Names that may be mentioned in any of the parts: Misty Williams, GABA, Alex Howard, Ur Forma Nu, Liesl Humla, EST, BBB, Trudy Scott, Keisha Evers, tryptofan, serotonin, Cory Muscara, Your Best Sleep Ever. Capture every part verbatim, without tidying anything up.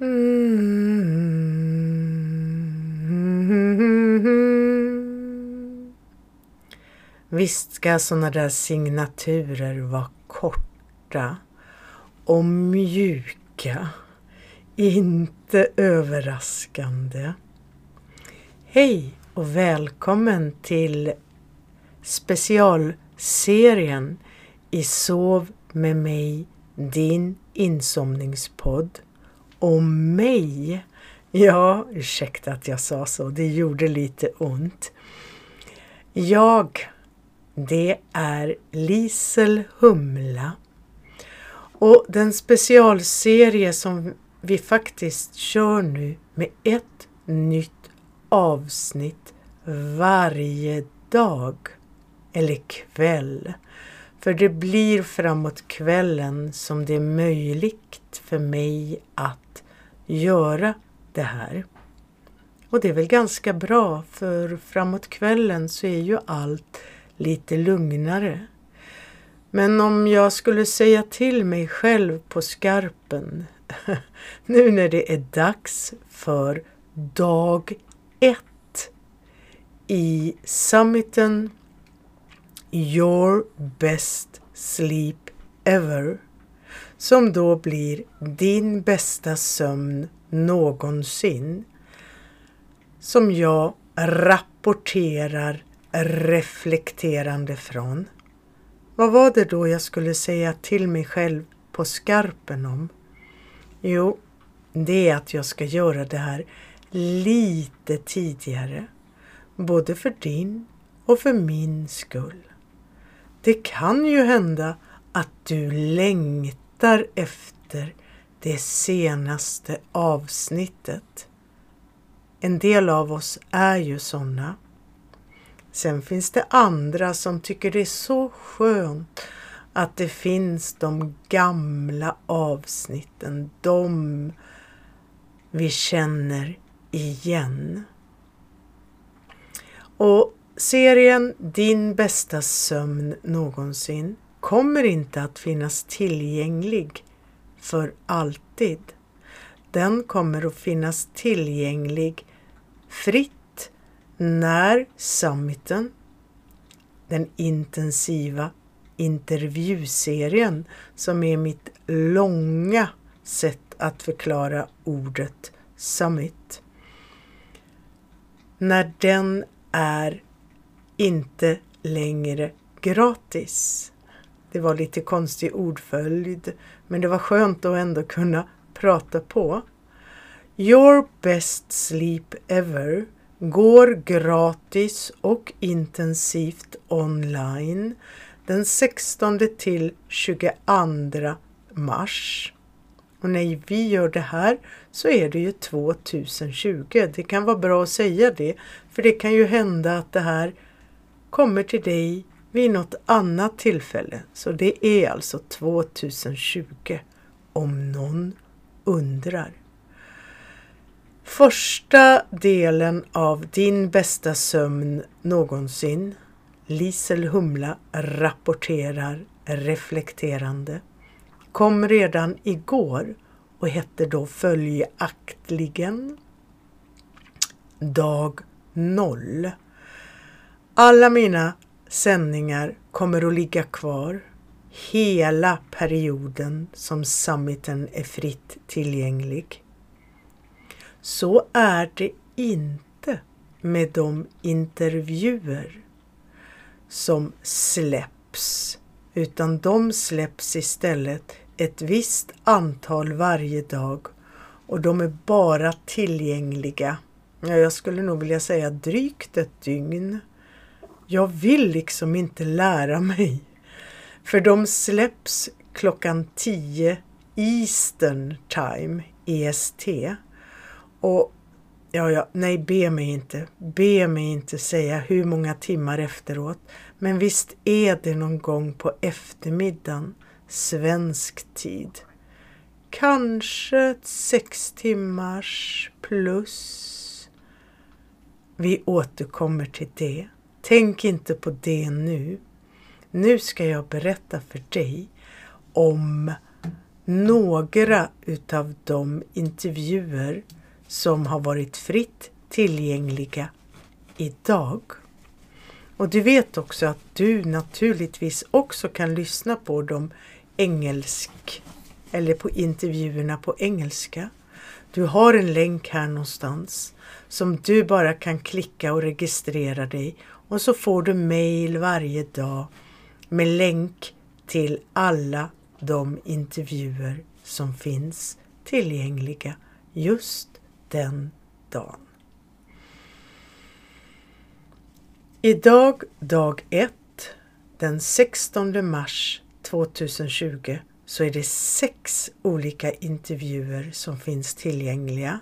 Mm. Visst ska sådana där signaturer vara korta och mjuka, inte överraskande. Hej och välkommen till specialserien i Sov med mig, din insomningspodd. Om mig. Ja, ursäkta att jag sa så. Det gjorde lite ont. Jag, det är Liesl Humla. Och den specialserie som vi faktiskt kör nu med ett nytt avsnitt varje dag eller kväll. För det blir framåt kvällen som det är möjligt för mig att göra det här. Och det är väl ganska bra, för framåt kvällen så är ju allt lite lugnare. Men om jag skulle säga till mig själv på skarpen, nu när det är dags för dag ett i summiten Your Best Sleep Ever, som då blir din bästa sömn någonsin, som jag rapporterar reflekterande från. Vad var det då jag skulle säga till mig själv på skarpen om? Jo, det är att jag ska göra det här lite tidigare, både för din och för min skull. Det kan ju hända att du längtar efter det senaste avsnittet. En del av oss är ju sådana. Sen finns det andra som tycker det är så skönt att det finns de gamla avsnitten, de vi känner igen. Och serien Din bästa sömn någonsin kommer inte att finnas tillgänglig för alltid. Den kommer att finnas tillgänglig fritt när summiten, den intensiva intervjuserien som är mitt långa sätt att förklara ordet summit, när den är inte längre gratis. Det var lite konstig ordföljd, men det var skönt att ändå kunna prata på. Your Best Sleep Ever går gratis och intensivt online den sextonde till tjugoandra mars. Och när vi gör det här så är det ju två tusen tjugo. Det kan vara bra att säga det, för det kan ju hända att det här kommer till dig vid något annat tillfälle. Så det är alltså två tusen tjugo om någon undrar. Första delen av Din bästa sömn någonsin. Liesl Humla rapporterar reflekterande. Kom redan igår och hette då följaktligen dag noll. Alla mina sändningar kommer att ligga kvar hela perioden som summiten är fritt tillgänglig. Så är det inte med de intervjuer som släpps, utan de släpps istället ett visst antal varje dag, och de är bara tillgängliga. Jag skulle nog vilja säga drygt ett dygn. Jag vill liksom inte lära mig. För de släpps klockan tio Eastern Time, E S T. Och ja, ja, nej, be mig inte. Be mig inte säga hur många timmar efteråt. Men visst är det någon gång på eftermiddagen, svensk tid. Kanske sex timmars plus. Vi återkommer till det. Tänk inte på det nu. Nu ska jag berätta för dig om några utav de intervjuer som har varit fritt tillgängliga idag. Och du vet också att du naturligtvis också kan lyssna på de engelsk eller på intervjuerna på engelska. Du har en länk här någonstans som du bara kan klicka och registrera dig, och så får du mejl varje dag med länk till alla de intervjuer som finns tillgängliga just den dagen. Idag, dag ett, den sextonde mars tjugohundratjugo, så är det sex olika intervjuer som finns tillgängliga.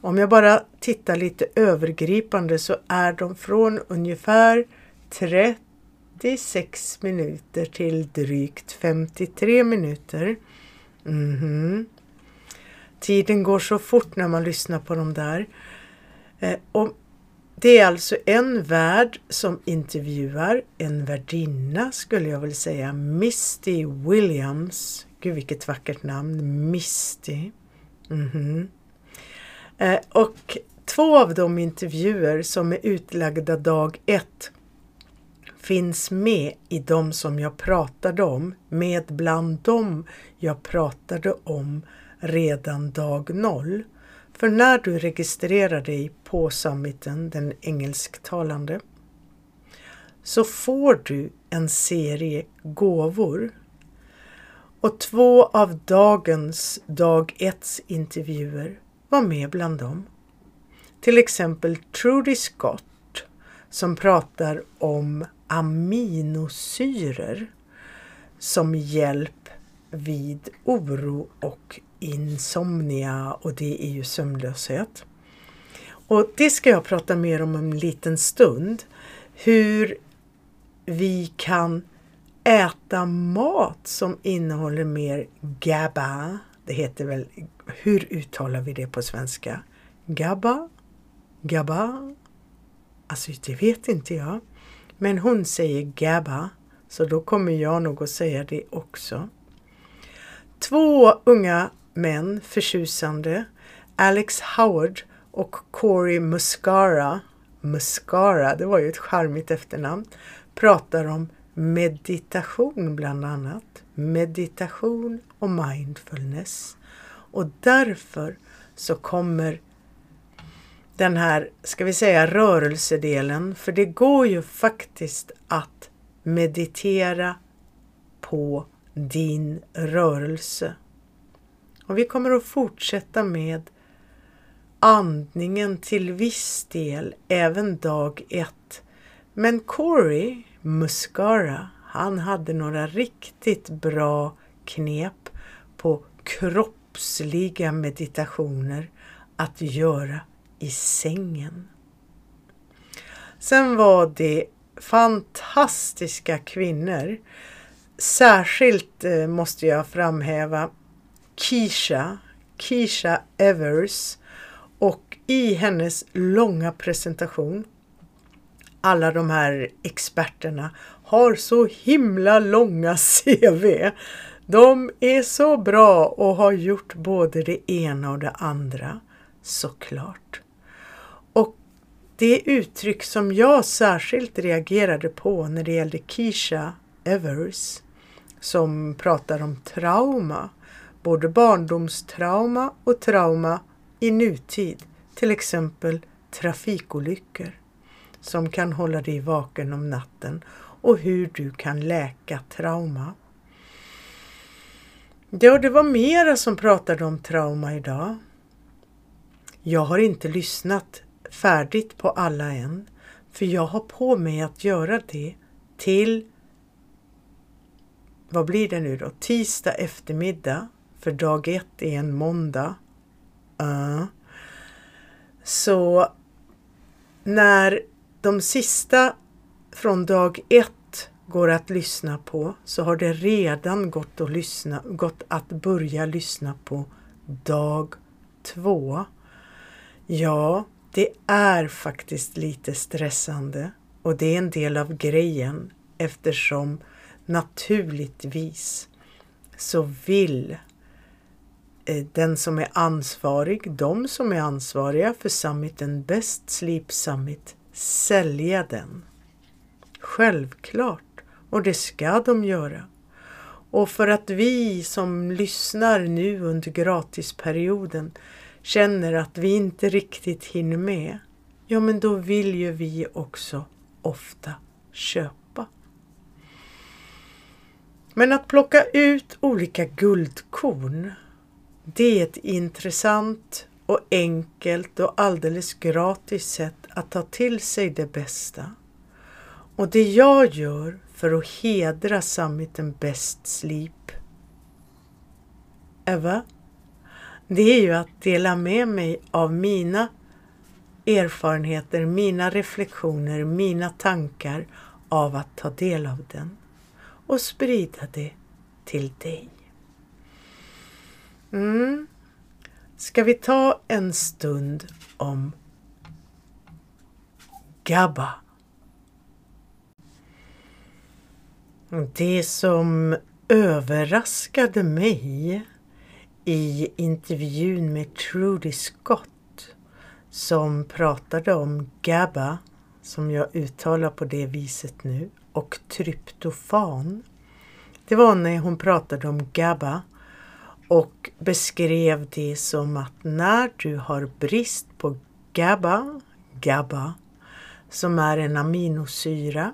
Om jag bara tittar lite övergripande så är de från ungefär trettiosex minuter till drygt femtiotre minuter. Mm-hmm. Tiden går så fort när man lyssnar på dem där. Eh, och det är alltså en värd som intervjuar, en värdinna skulle jag vilja säga, Misty Williams. Gud, vilket vackert namn, Misty. Mm-hmm. eh, och två av de intervjuer som är utlagda dag ett finns med i de som jag pratade om, med bland dem jag pratade om redan dag noll. För när du registrerar dig på summiten, den engelsktalande, så får du en serie gåvor. Och två av dagens dag ett intervjuer var med bland dem. Till exempel Trudy Scott, som pratar om aminosyror som hjälp vid oro och insomnia, och det är ju sömnlöshet. Och det ska jag prata mer om en liten stund, hur vi kan äta mat som innehåller mer GABA. Det heter väl, hur uttalar vi det på svenska? GABA? GABA? Alltså det vet inte jag. Men hon säger GABA, så då kommer jag nog att säga det också. Två unga män, förtjusande, Alex Howard och Cory Muscara, Muscara, det var ju ett charmigt efternamn, pratar om meditation bland annat. Meditation och mindfulness. Och därför så kommer den här, ska vi säga, rörelsedelen, för det går ju faktiskt att meditera på din rörelse. Och vi kommer att fortsätta med andningen till viss del även dag ett. Men Cory Muscara, han hade några riktigt bra knep på kroppsliga meditationer att göra i sängen. Sen var det fantastiska kvinnor. Särskilt eh, måste jag framhäva Keisha, Keisha Evers, och i hennes långa presentation, alla de här experterna har så himla långa C V. De är så bra och har gjort både det ena och det andra, såklart. Det uttryck som jag särskilt reagerade på när det gällde Keisha Evers, som pratar om trauma, både barndomstrauma och trauma i nutid, till exempel trafikolyckor som kan hålla dig vaken om natten, och hur du kan läka trauma. Ja, det var mera som pratade om trauma idag. Jag har inte lyssnat färdigt på alla än, för jag har på mig att göra det till, vad blir det nu då, tisdag eftermiddag, för dag ett är en måndag. Uh. Så när de sista från dag ett går att lyssna på, så har det redan gått att lyssna, gått att börja lyssna på dag två. Ja, det är faktiskt lite stressande, och det är en del av grejen, eftersom naturligtvis så vill den som är ansvarig, de som är ansvariga för summiten Best Sleep Summit, sälja den. Självklart. Och det ska de göra. Och för att vi som lyssnar nu under gratisperioden känner att vi inte riktigt hinner med, ja men då vill ju vi också ofta köpa. Men att plocka ut olika guldkorn, det är ett intressant och enkelt och alldeles gratis sätt att ta till sig det bästa. Och det jag gör för att hedra summiten Best Sleep Ever, det är ju att dela med mig av mina erfarenheter, mina reflektioner, mina tankar av att ta del av den och sprida det till dig. Mm. Ska vi ta en stund om GABA? Det som överraskade mig i intervjun med Trudy Scott, som pratade om GABA, som jag uttalar på det viset nu, och tryptofan. Det var när hon pratade om GABA och beskrev det som att när du har brist på GABA, GABA som är en aminosyra,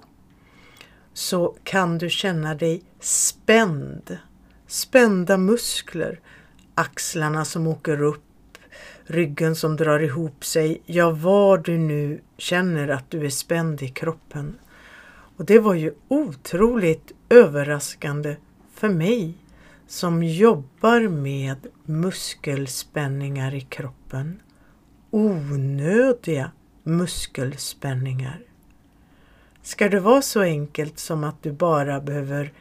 så kan du känna dig spänd, spända muskler, axlarna som åker upp, ryggen som drar ihop sig, ja vad du nu känner att du är spänd i kroppen. Och det var ju otroligt överraskande för mig som jobbar med muskelspänningar i kroppen, onödiga muskelspänningar. Ska det vara så enkelt som att du bara behöver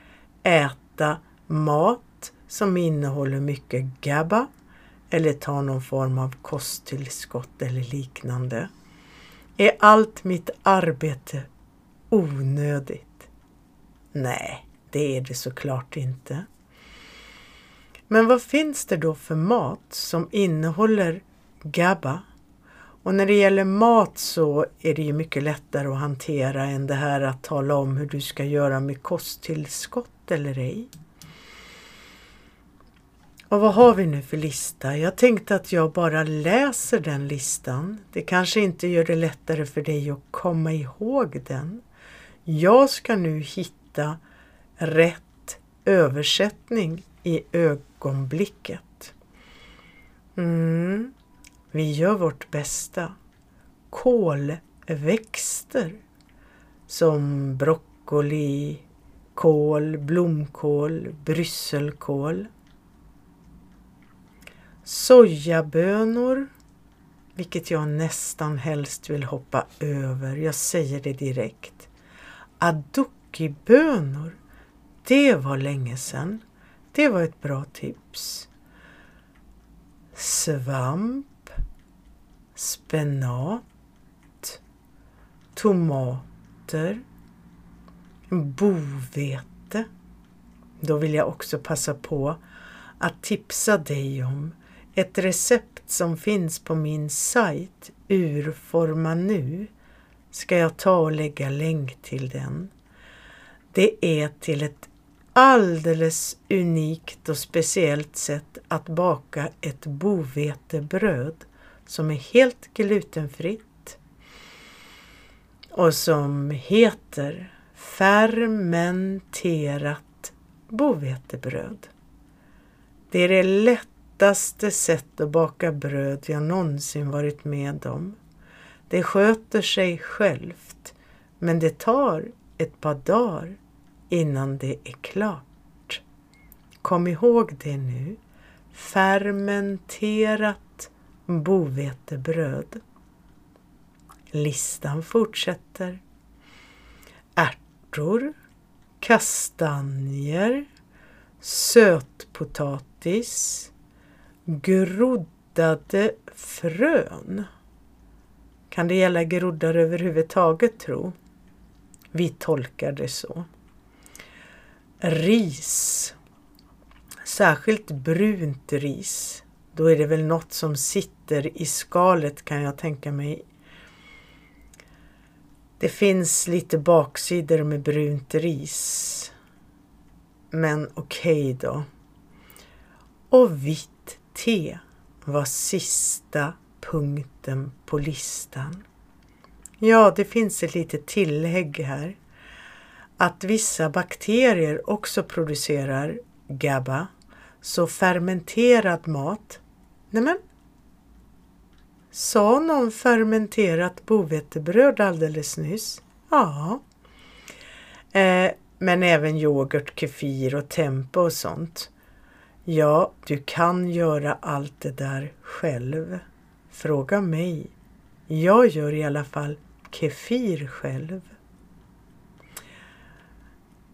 äta mat som innehåller mycket GABA eller ta någon form av kosttillskott eller liknande? Är allt mitt arbete onödigt? Nej, det är det såklart inte. Men vad finns det då för mat som innehåller GABA? Och när det gäller mat så är det ju mycket lättare att hantera än det här att tala om hur du ska göra med kosttillskott eller ej. Och vad har vi nu för lista? Jag tänkte att jag bara läser den listan. Det kanske inte gör det lättare för dig att komma ihåg den. Jag ska nu hitta rätt översättning i ögonblicket. Mm. Vi gör vårt bästa. Kolväxter som broccoli, kål, blomkål, brysselkål. Sojabönor, vilket jag nästan helst vill hoppa över. Jag säger det direkt. Adokibönor, det var länge sedan. Det var ett bra tips. Svamp. Spenat, tomater, bovete. Då vill jag också passa på att tipsa dig om ett recept som finns på min sajt Ur Forma Nu. Ska jag ta och lägga länk till den. Det är till ett alldeles unikt och speciellt sätt att baka ett bovetebröd som är helt glutenfritt och som heter fermenterat bovetebröd. Det är det lättaste sätt att baka bröd jag någonsin varit med om. Det sköter sig självt, men det tar ett par dagar innan det är klart. Kom ihåg det nu. Fermenterat bovetebröd. Listan fortsätter. Ärtor, kastanjer, sötpotatis, groddade frön. Kan det gälla groddar överhuvudtaget tro? Vi tolkar det så. Ris, särskilt brunt ris. då är det väl något som sitter i skalet, kan jag tänka mig. Det finns lite baksidor med brunt ris. Men okej då. Och vitt te var sista punkten på listan. Ja, det finns ett litet tillägg här. Att vissa bakterier också producerar GABA. Så fermenterad mat. Nämen. Sa någon fermenterat bovetebröd alldeles nyss? Ja. Eh, men även yoghurt, kefir och tempe och sånt. Ja, du kan göra allt det där själv. Fråga mig. Jag gör i alla fall kefir själv.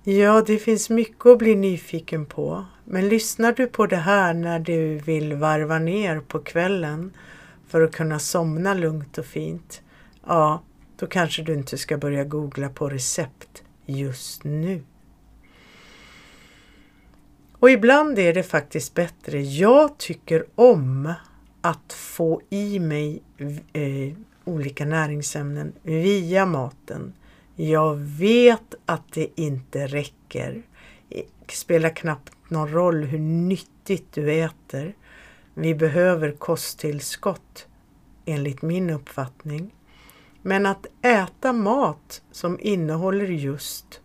Ja, det finns mycket att bli nyfiken på. Men lyssnar du på det här när du vill varva ner på kvällen för att kunna somna lugnt och fint, ja, då kanske du inte ska börja googla på recept just nu. Och ibland är det faktiskt bättre. Jag tycker om att få i mig eh, olika näringsämnen via maten. Jag vet att det inte räcker. Det spelar knappt någon roll hur nyttigt du äter. Vi behöver kosttillskott enligt min uppfattning. Men att äta mat som innehåller just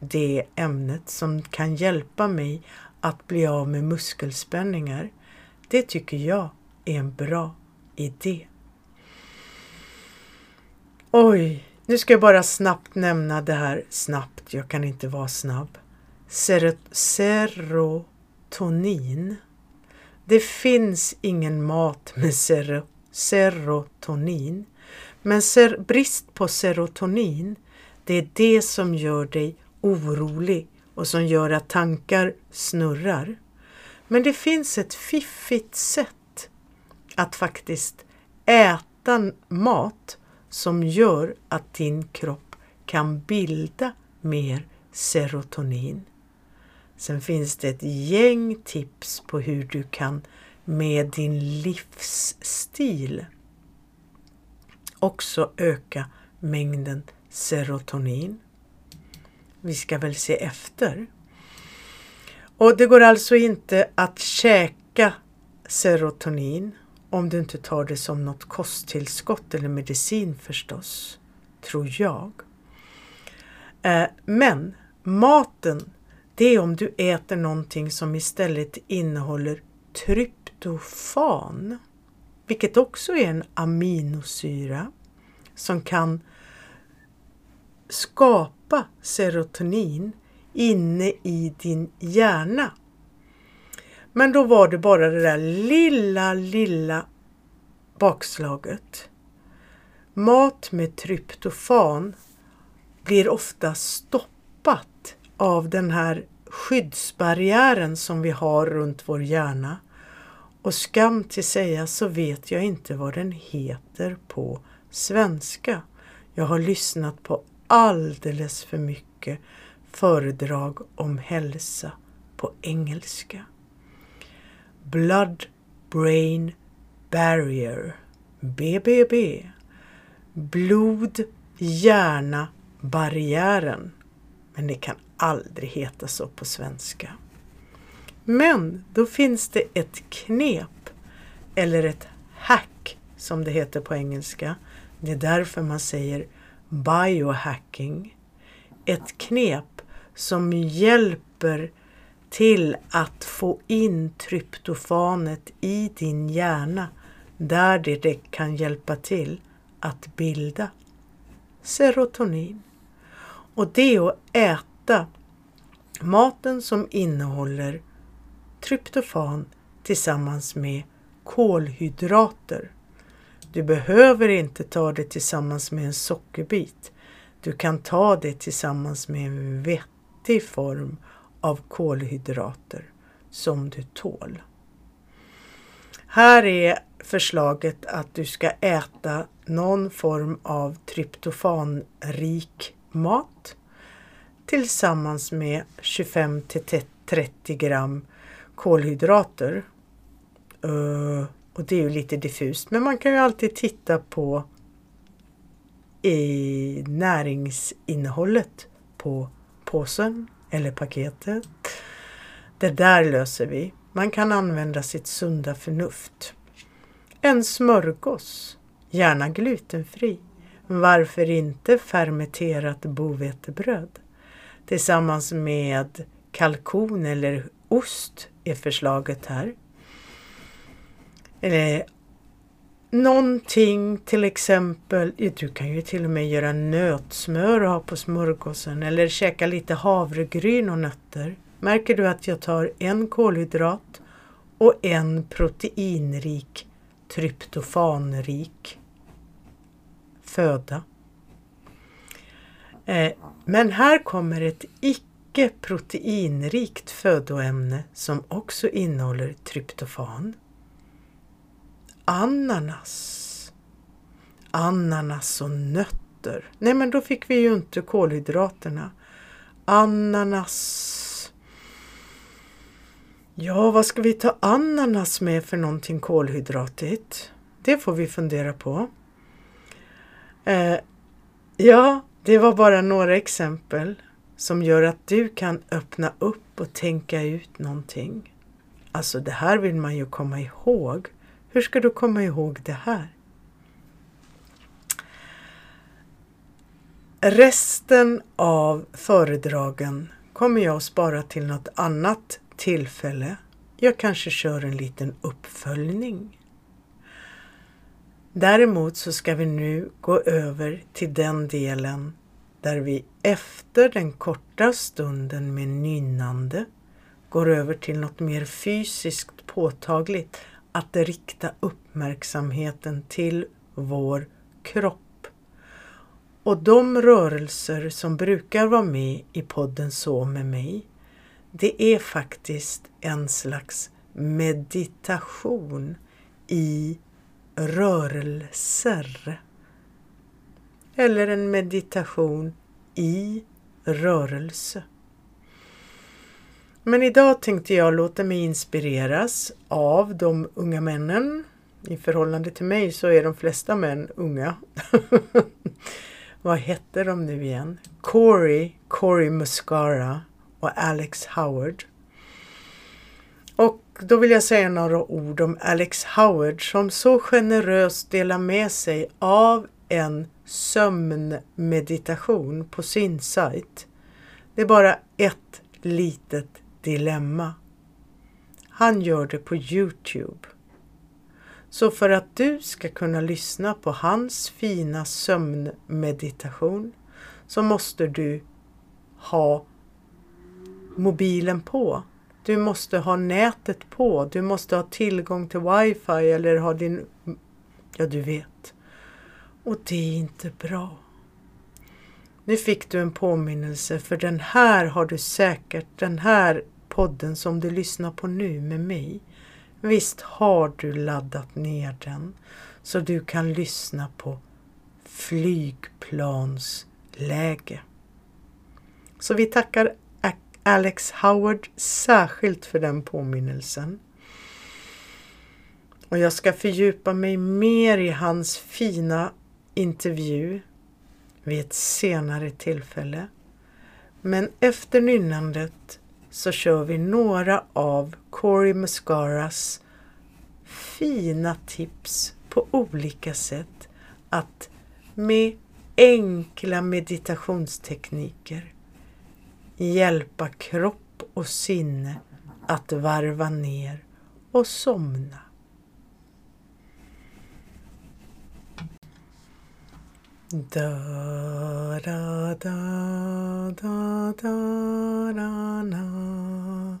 det ämnet som kan hjälpa mig att bli av med muskelspänningar, det tycker jag är en bra idé. Oj, nu ska jag bara snabbt nämna det här. Snabbt, jag kan inte vara snabb. Serotonin. Det finns ingen mat med ser- serotonin. Men ser- brist på serotonin, det är det som gör dig orolig och som gör att tankar snurrar. Men det finns ett fiffigt sätt att faktiskt äta mat som gör att din kropp kan bilda mer serotonin. Sen finns det ett gäng tips på hur du kan med din livsstil också öka mängden serotonin. Vi ska väl se efter. Och det går alltså inte att käka serotonin om du inte tar det som något kosttillskott eller medicin förstås, tror jag. Men maten, det är om du äter någonting som istället innehåller tryptofan, vilket också är en aminosyra som kan skapa serotonin inne i din hjärna. Men då var det bara det där lilla, lilla bakslaget. Mat med tryptofan blir ofta stoppat av den här skyddsbarriären som vi har runt vår hjärna. Och skam till säga så vet jag inte vad den heter på svenska. Jag har lyssnat på alldeles för mycket föredrag om hälsa på engelska. Blood-brain barrier, B B B, blod-hjärna-barriären, men det kan aldrig heta så på svenska. Men då finns det ett knep, eller ett hack som det heter på engelska, det är därför man säger biohacking, ett knep som hjälper till att få in tryptofanet i din hjärna där det kan hjälpa till att bilda serotonin. Och det är att äta maten som innehåller tryptofan tillsammans med kolhydrater. Du behöver inte ta det tillsammans med en sockerbit. Du kan ta det tillsammans med en vettig form av kolhydrater som du tål. Här är förslaget att du ska äta någon form av tryptofanrik mat tillsammans med tjugofem till trettio gram kolhydrater. Uh, och det är ju lite diffust. Men man kan ju alltid titta på i näringsinnehållet på påsen eller paketet. Det där löser vi. Man kan använda sitt sunda förnuft. En smörgås, gärna glutenfri. Varför inte fermenterat bovetebröd? Tillsammans med kalkon eller ost är förslaget här. Eller någonting, till exempel, du kan ju till och med göra nötsmör och ha på smörgåsen. Eller käka lite havregryn och nötter. Märker du att jag tar en kolhydrat och en proteinrik, tryptofanrik föda. Eh, men här kommer ett icke-proteinrikt födoämne som också innehåller tryptofan. Ananas. Ananas och nötter. Nej, men då fick vi ju inte kolhydraterna. Ananas. Ja, vad ska vi ta ananas med för någonting kolhydratigt? Det får vi fundera på. Eh, ja, det var bara några exempel som gör att du kan öppna upp och tänka ut någonting. Alltså det här vill man ju komma ihåg. Hur ska du komma ihåg det här? Resten av föredragen kommer jag att spara till något annat tillfälle. Jag kanske kör en liten uppföljning. Däremot så ska vi nu gå över till den delen där vi efter den korta stunden med nynnande går över till något mer fysiskt påtagligt, att rikta uppmärksamheten till vår kropp. Och de rörelser som brukar vara med i podden Så med mig, det är faktiskt en slags meditation i rörelser. Eller en meditation i rörelse. Men idag tänkte jag låta mig inspireras av de unga männen. I förhållande till mig så är de flesta män unga. Vad heter de nu igen? Cory, Cory Muscara och Alex Howard. Och då vill jag säga några ord om Alex Howard som så generöst delar med sig av en sömnmeditation på sin sajt. Det är bara ett litet dilemma. Han gör det på YouTube. Så för att du ska kunna lyssna på hans fina sömnmeditation så måste du ha mobilen på. Du måste ha nätet på. Du måste ha tillgång till wifi eller ha din... Ja, du vet. Och det är inte bra. Nu fick du en påminnelse, för den här har du säkert, den här podden som du lyssnar på nu med mig. Visst har du laddat ner den så du kan lyssna på flygplansläge. Så vi tackar Alex Howard särskilt för den påminnelsen. Och jag ska fördjupa mig mer i hans fina intervju vid ett senare tillfälle. Men efter nynnandet så kör vi några av Cory Muscaras fina tips på olika sätt att med enkla meditationstekniker hjälpa kropp och sinne att varva ner och somna. Da da da da da na na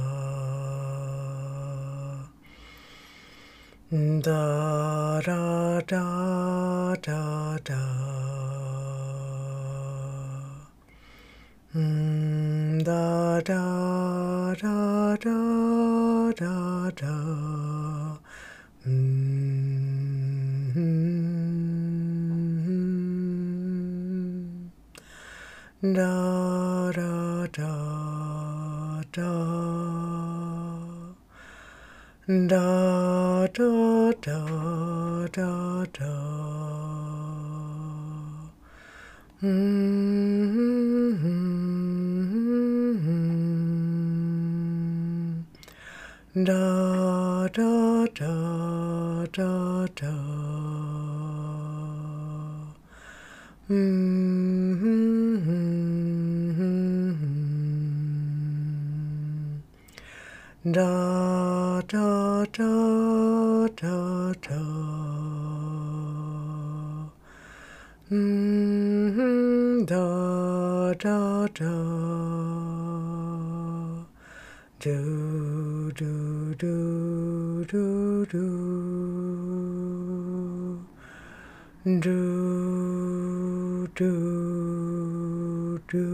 da da da da da Mm, da da da da da da. Mm, mm, mm, da da da da da da da da da. Mm, mm, da da da da da. Mm-hmm. Da da da da da. Mm-hmm. Da da da. Do. Do do do do do do do.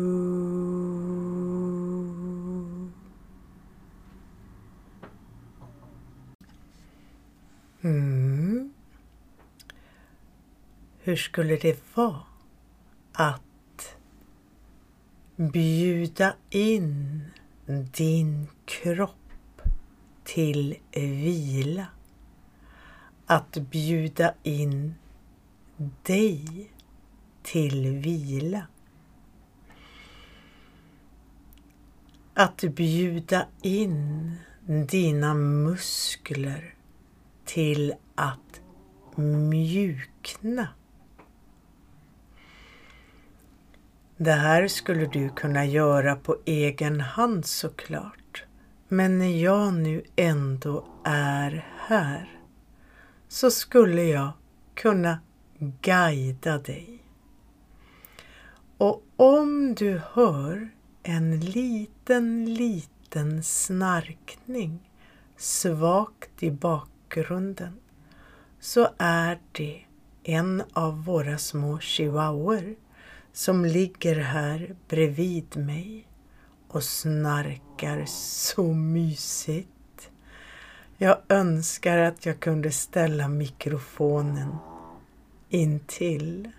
Mm. Hur skulle det vara att bjuda in din kropp till vila, att bjuda in dig till vila, att bjuda in dina muskler till att mjukna. Det här skulle du kunna göra på egen hand såklart. Men när jag nu ändå är här så skulle jag kunna guida dig. Och om du hör en liten, liten snarkning svagt i bakgrunden så är det en av våra små chihuahuor som ligger här bredvid mig och snarkar så mysigt. Jag önskar att jag kunde ställa mikrofonen intill.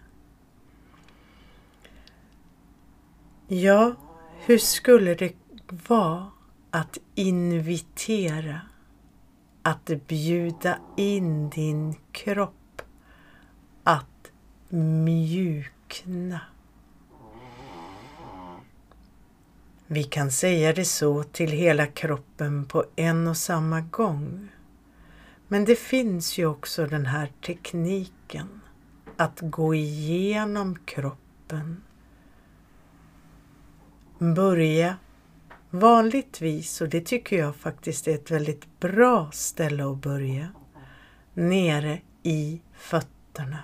Ja, hur skulle det vara att invitera, att bjuda in din kropp att mjukna? Vi kan säga det så till hela kroppen på en och samma gång. Men det finns ju också den här tekniken att gå igenom kroppen. Börja vanligtvis, och det tycker jag faktiskt är ett väldigt bra ställe att börja, nere i fötterna.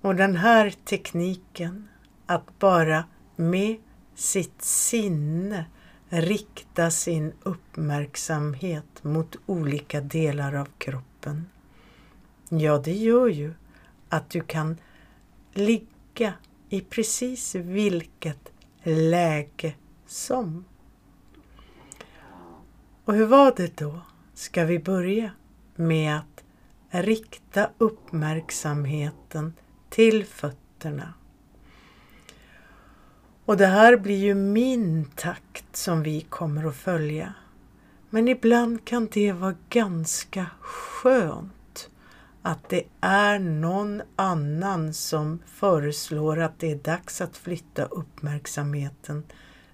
Och den här tekniken att bara med sitt sinne rikta sin uppmärksamhet mot olika delar av kroppen. Ja, det gör ju att du kan ligga i precis vilket läge som. Och hur var det då? Ska vi börja med att rikta uppmärksamheten till fötterna. Och det här blir ju min takt som vi kommer att följa. Men ibland kan det vara ganska skönt att det är någon annan som föreslår att det är dags att flytta uppmärksamheten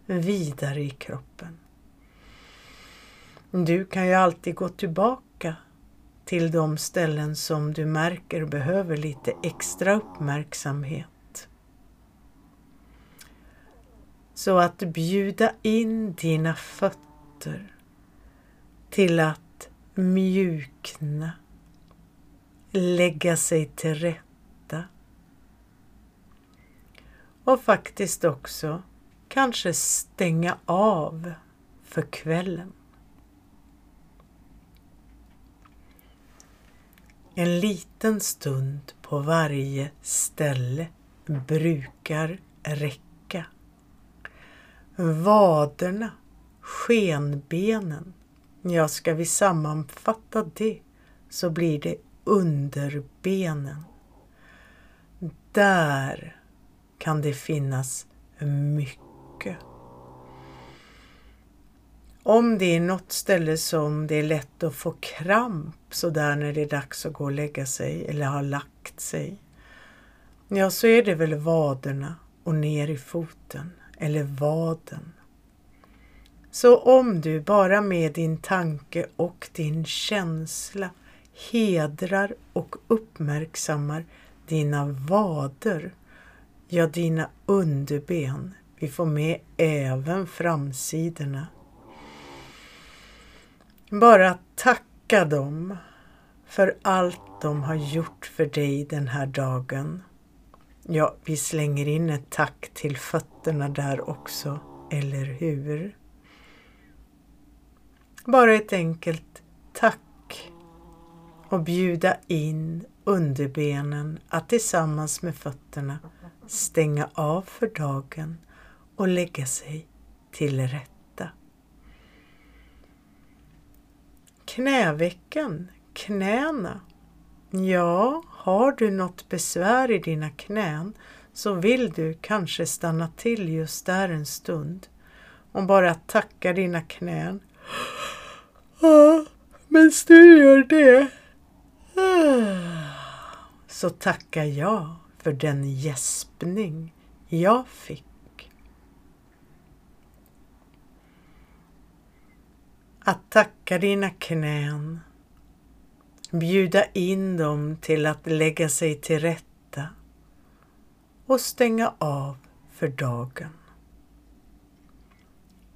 vidare i kroppen. Du kan ju alltid gå tillbaka till de ställen som du märker behöver lite extra uppmärksamhet. Så att bjuda in dina fötter till att mjukna, lägga sig till rätta och faktiskt också kanske stänga av för kvällen. En liten stund på varje ställe brukar räcka. vaderna, skenbenen. Ja, ska vi sammanfatta det så blir det underbenen. Där kan det finnas mycket. Om det är något ställe som det är lätt att få kramp så där när det är dags att gå och lägga sig eller har lagt sig. Ja, så är det väl vaderna och ner i foten eller vaden. Så om du bara med din tanke och din känsla hedrar och uppmärksammar dina vader, ja dina underben, vi får med även framsidorna. Bara tacka dem för allt de har gjort för dig den här dagen. Ja, vi slänger in ett tack till fötterna där också, eller hur? Bara ett enkelt tack och bjuda in underbenen att tillsammans med fötterna stänga av för dagen och lägga sig till rätta. Knävecken, knäna. Ja, har du något besvär i dina knän så vill du kanske stanna till just där en stund och bara tacka dina knän. Ja, men du gör det. Så tackar jag för den gäspning jag fick. Att tacka dina knän. Bjuda in dem till att lägga sig till rätta och stänga av för dagen.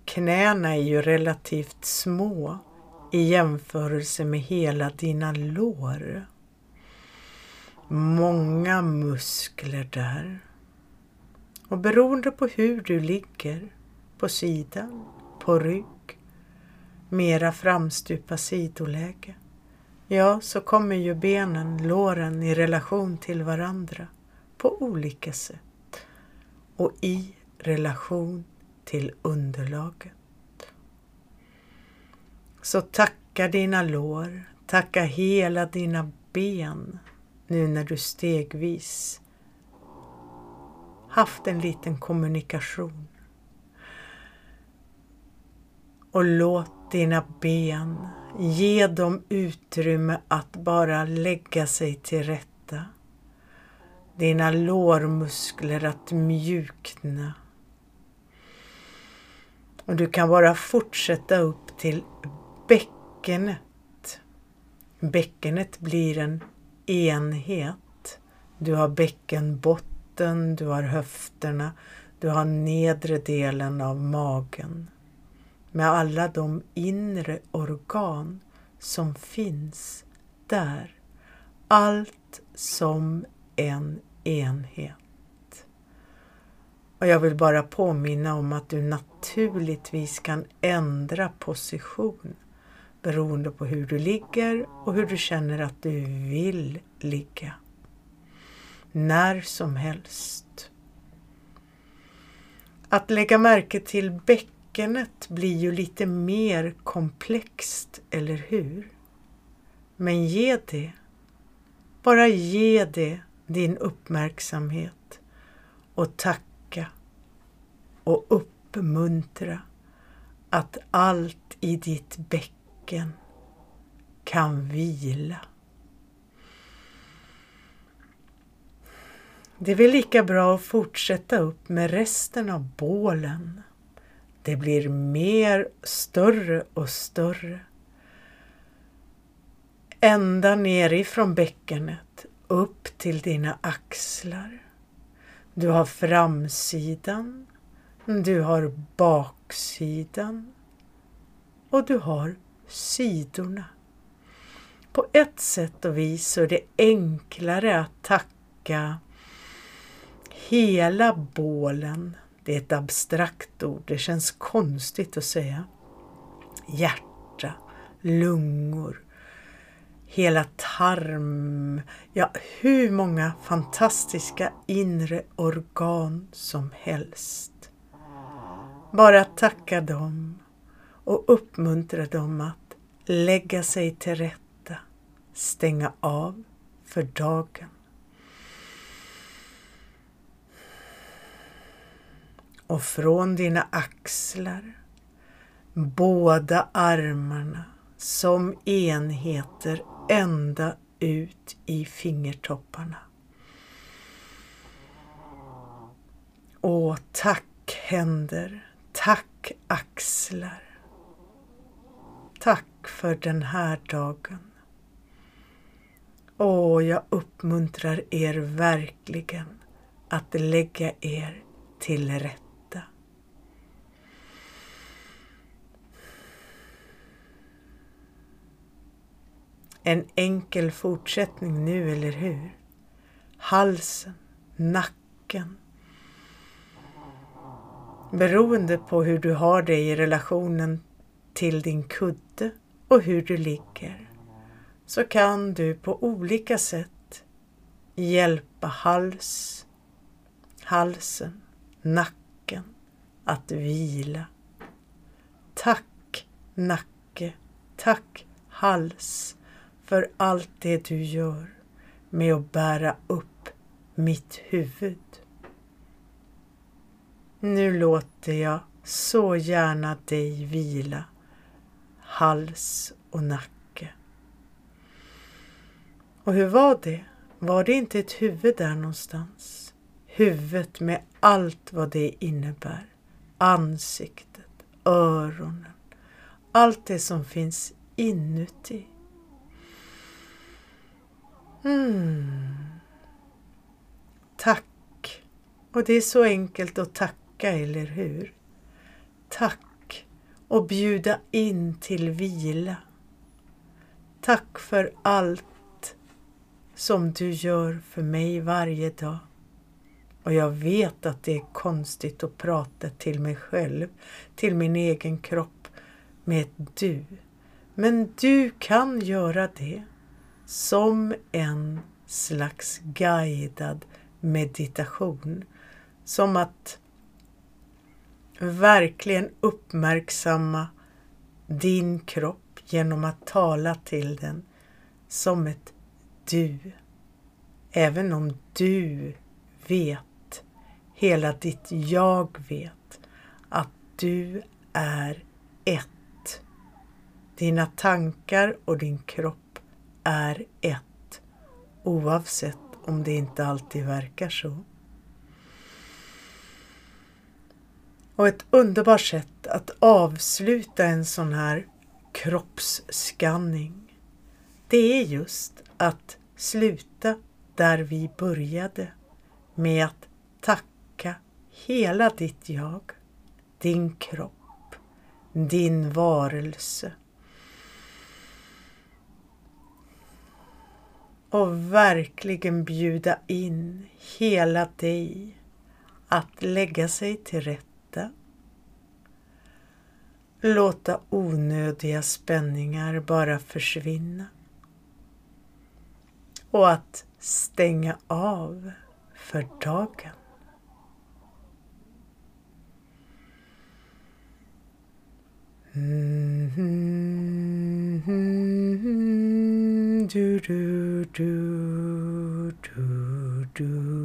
Knäna är ju relativt små i jämförelse med hela dina lår. Många muskler där. Och beroende på hur du ligger, på sidan, på rygg, mera framstupa sidoläge, ja, så kommer ju benen, låren i relation till varandra på olika sätt. Och i relation till underlaget. Så tacka dina lår, tacka hela dina ben nu när du stegvis haft en liten kommunikation. Och låt dina ben, ge dem utrymme att bara lägga sig till rätta. Dina lårmuskler att mjukna. Och du kan bara fortsätta upp till bäckenet. Bäckenet blir en enhet. Du har bäckenbotten, du har höfterna, du har nedre delen av magen. Med alla de inre organ som finns där. Allt som en enhet. Och jag vill bara påminna om att du naturligtvis kan ändra position beroende på hur du ligger och hur du känner att du vill ligga. När som helst. Att lägga märke till bäckenet blir ju lite mer komplext, eller hur? Men ge det. Bara ge det din uppmärksamhet och tack. Och uppmuntra att allt i ditt bäcken kan vila. Det är väl lika bra att fortsätta upp med resten av bålen. Det blir mer större och större. Ända nerifrån bäckenet upp till dina axlar. Du har framsidan. Du har baksidan och du har sidorna. På ett sätt och vis så är det enklare att tacka hela bålen. Det är ett abstrakt ord, det känns konstigt att säga. Hjärta, lungor, hela tarm, ja hur många fantastiska inre organ som helst. Bara tacka dem och uppmuntra dem att lägga sig till rätta, stänga av för dagen. Och från dina axlar, båda armarna som enheter ända ut i fingertopparna. Och tack händer, tack axlar, tack för den här dagen. Och jag uppmuntrar er verkligen att lägga er till rätt. En enkel fortsättning nu, eller hur? Halsen, nacken. Beroende på hur du har det i relationen till din kudde och hur du ligger, så kan du på olika sätt hjälpa hals, halsen, nacken att vila. Tack nacke, tack hals. För allt det du gör med att bära upp mitt huvud. Nu låter jag så gärna dig vila, hals och nacke. Och hur var det? Var det inte ett huvud där någonstans? Huvudet med allt vad det innebär. Ansiktet, öronen, allt det som finns inuti. Mm. Tack. Och det är så enkelt att tacka, eller hur? Tack och bjuda in till vila. Tack för allt som du gör för mig varje dag. Och jag vet att det är konstigt att prata till mig själv, till min egen kropp med ett du. Men du kan göra det. Som en slags guidad meditation. Som att verkligen uppmärksamma din kropp genom att tala till den som ett du. Även om du vet, hela ditt jag vet, att du är ett. Dina tankar och din kropp är ett, oavsett om det inte alltid verkar så. Och ett underbart sätt att avsluta en sån här kroppsskanning, det är just att sluta där vi började, med att tacka hela ditt jag, din kropp, din varelse. Och verkligen bjuda in hela dig att lägga sig till rätta. Låta onödiga spänningar bara försvinna. Och att stänga av för dagen. Mm-hmm. Do do do do do.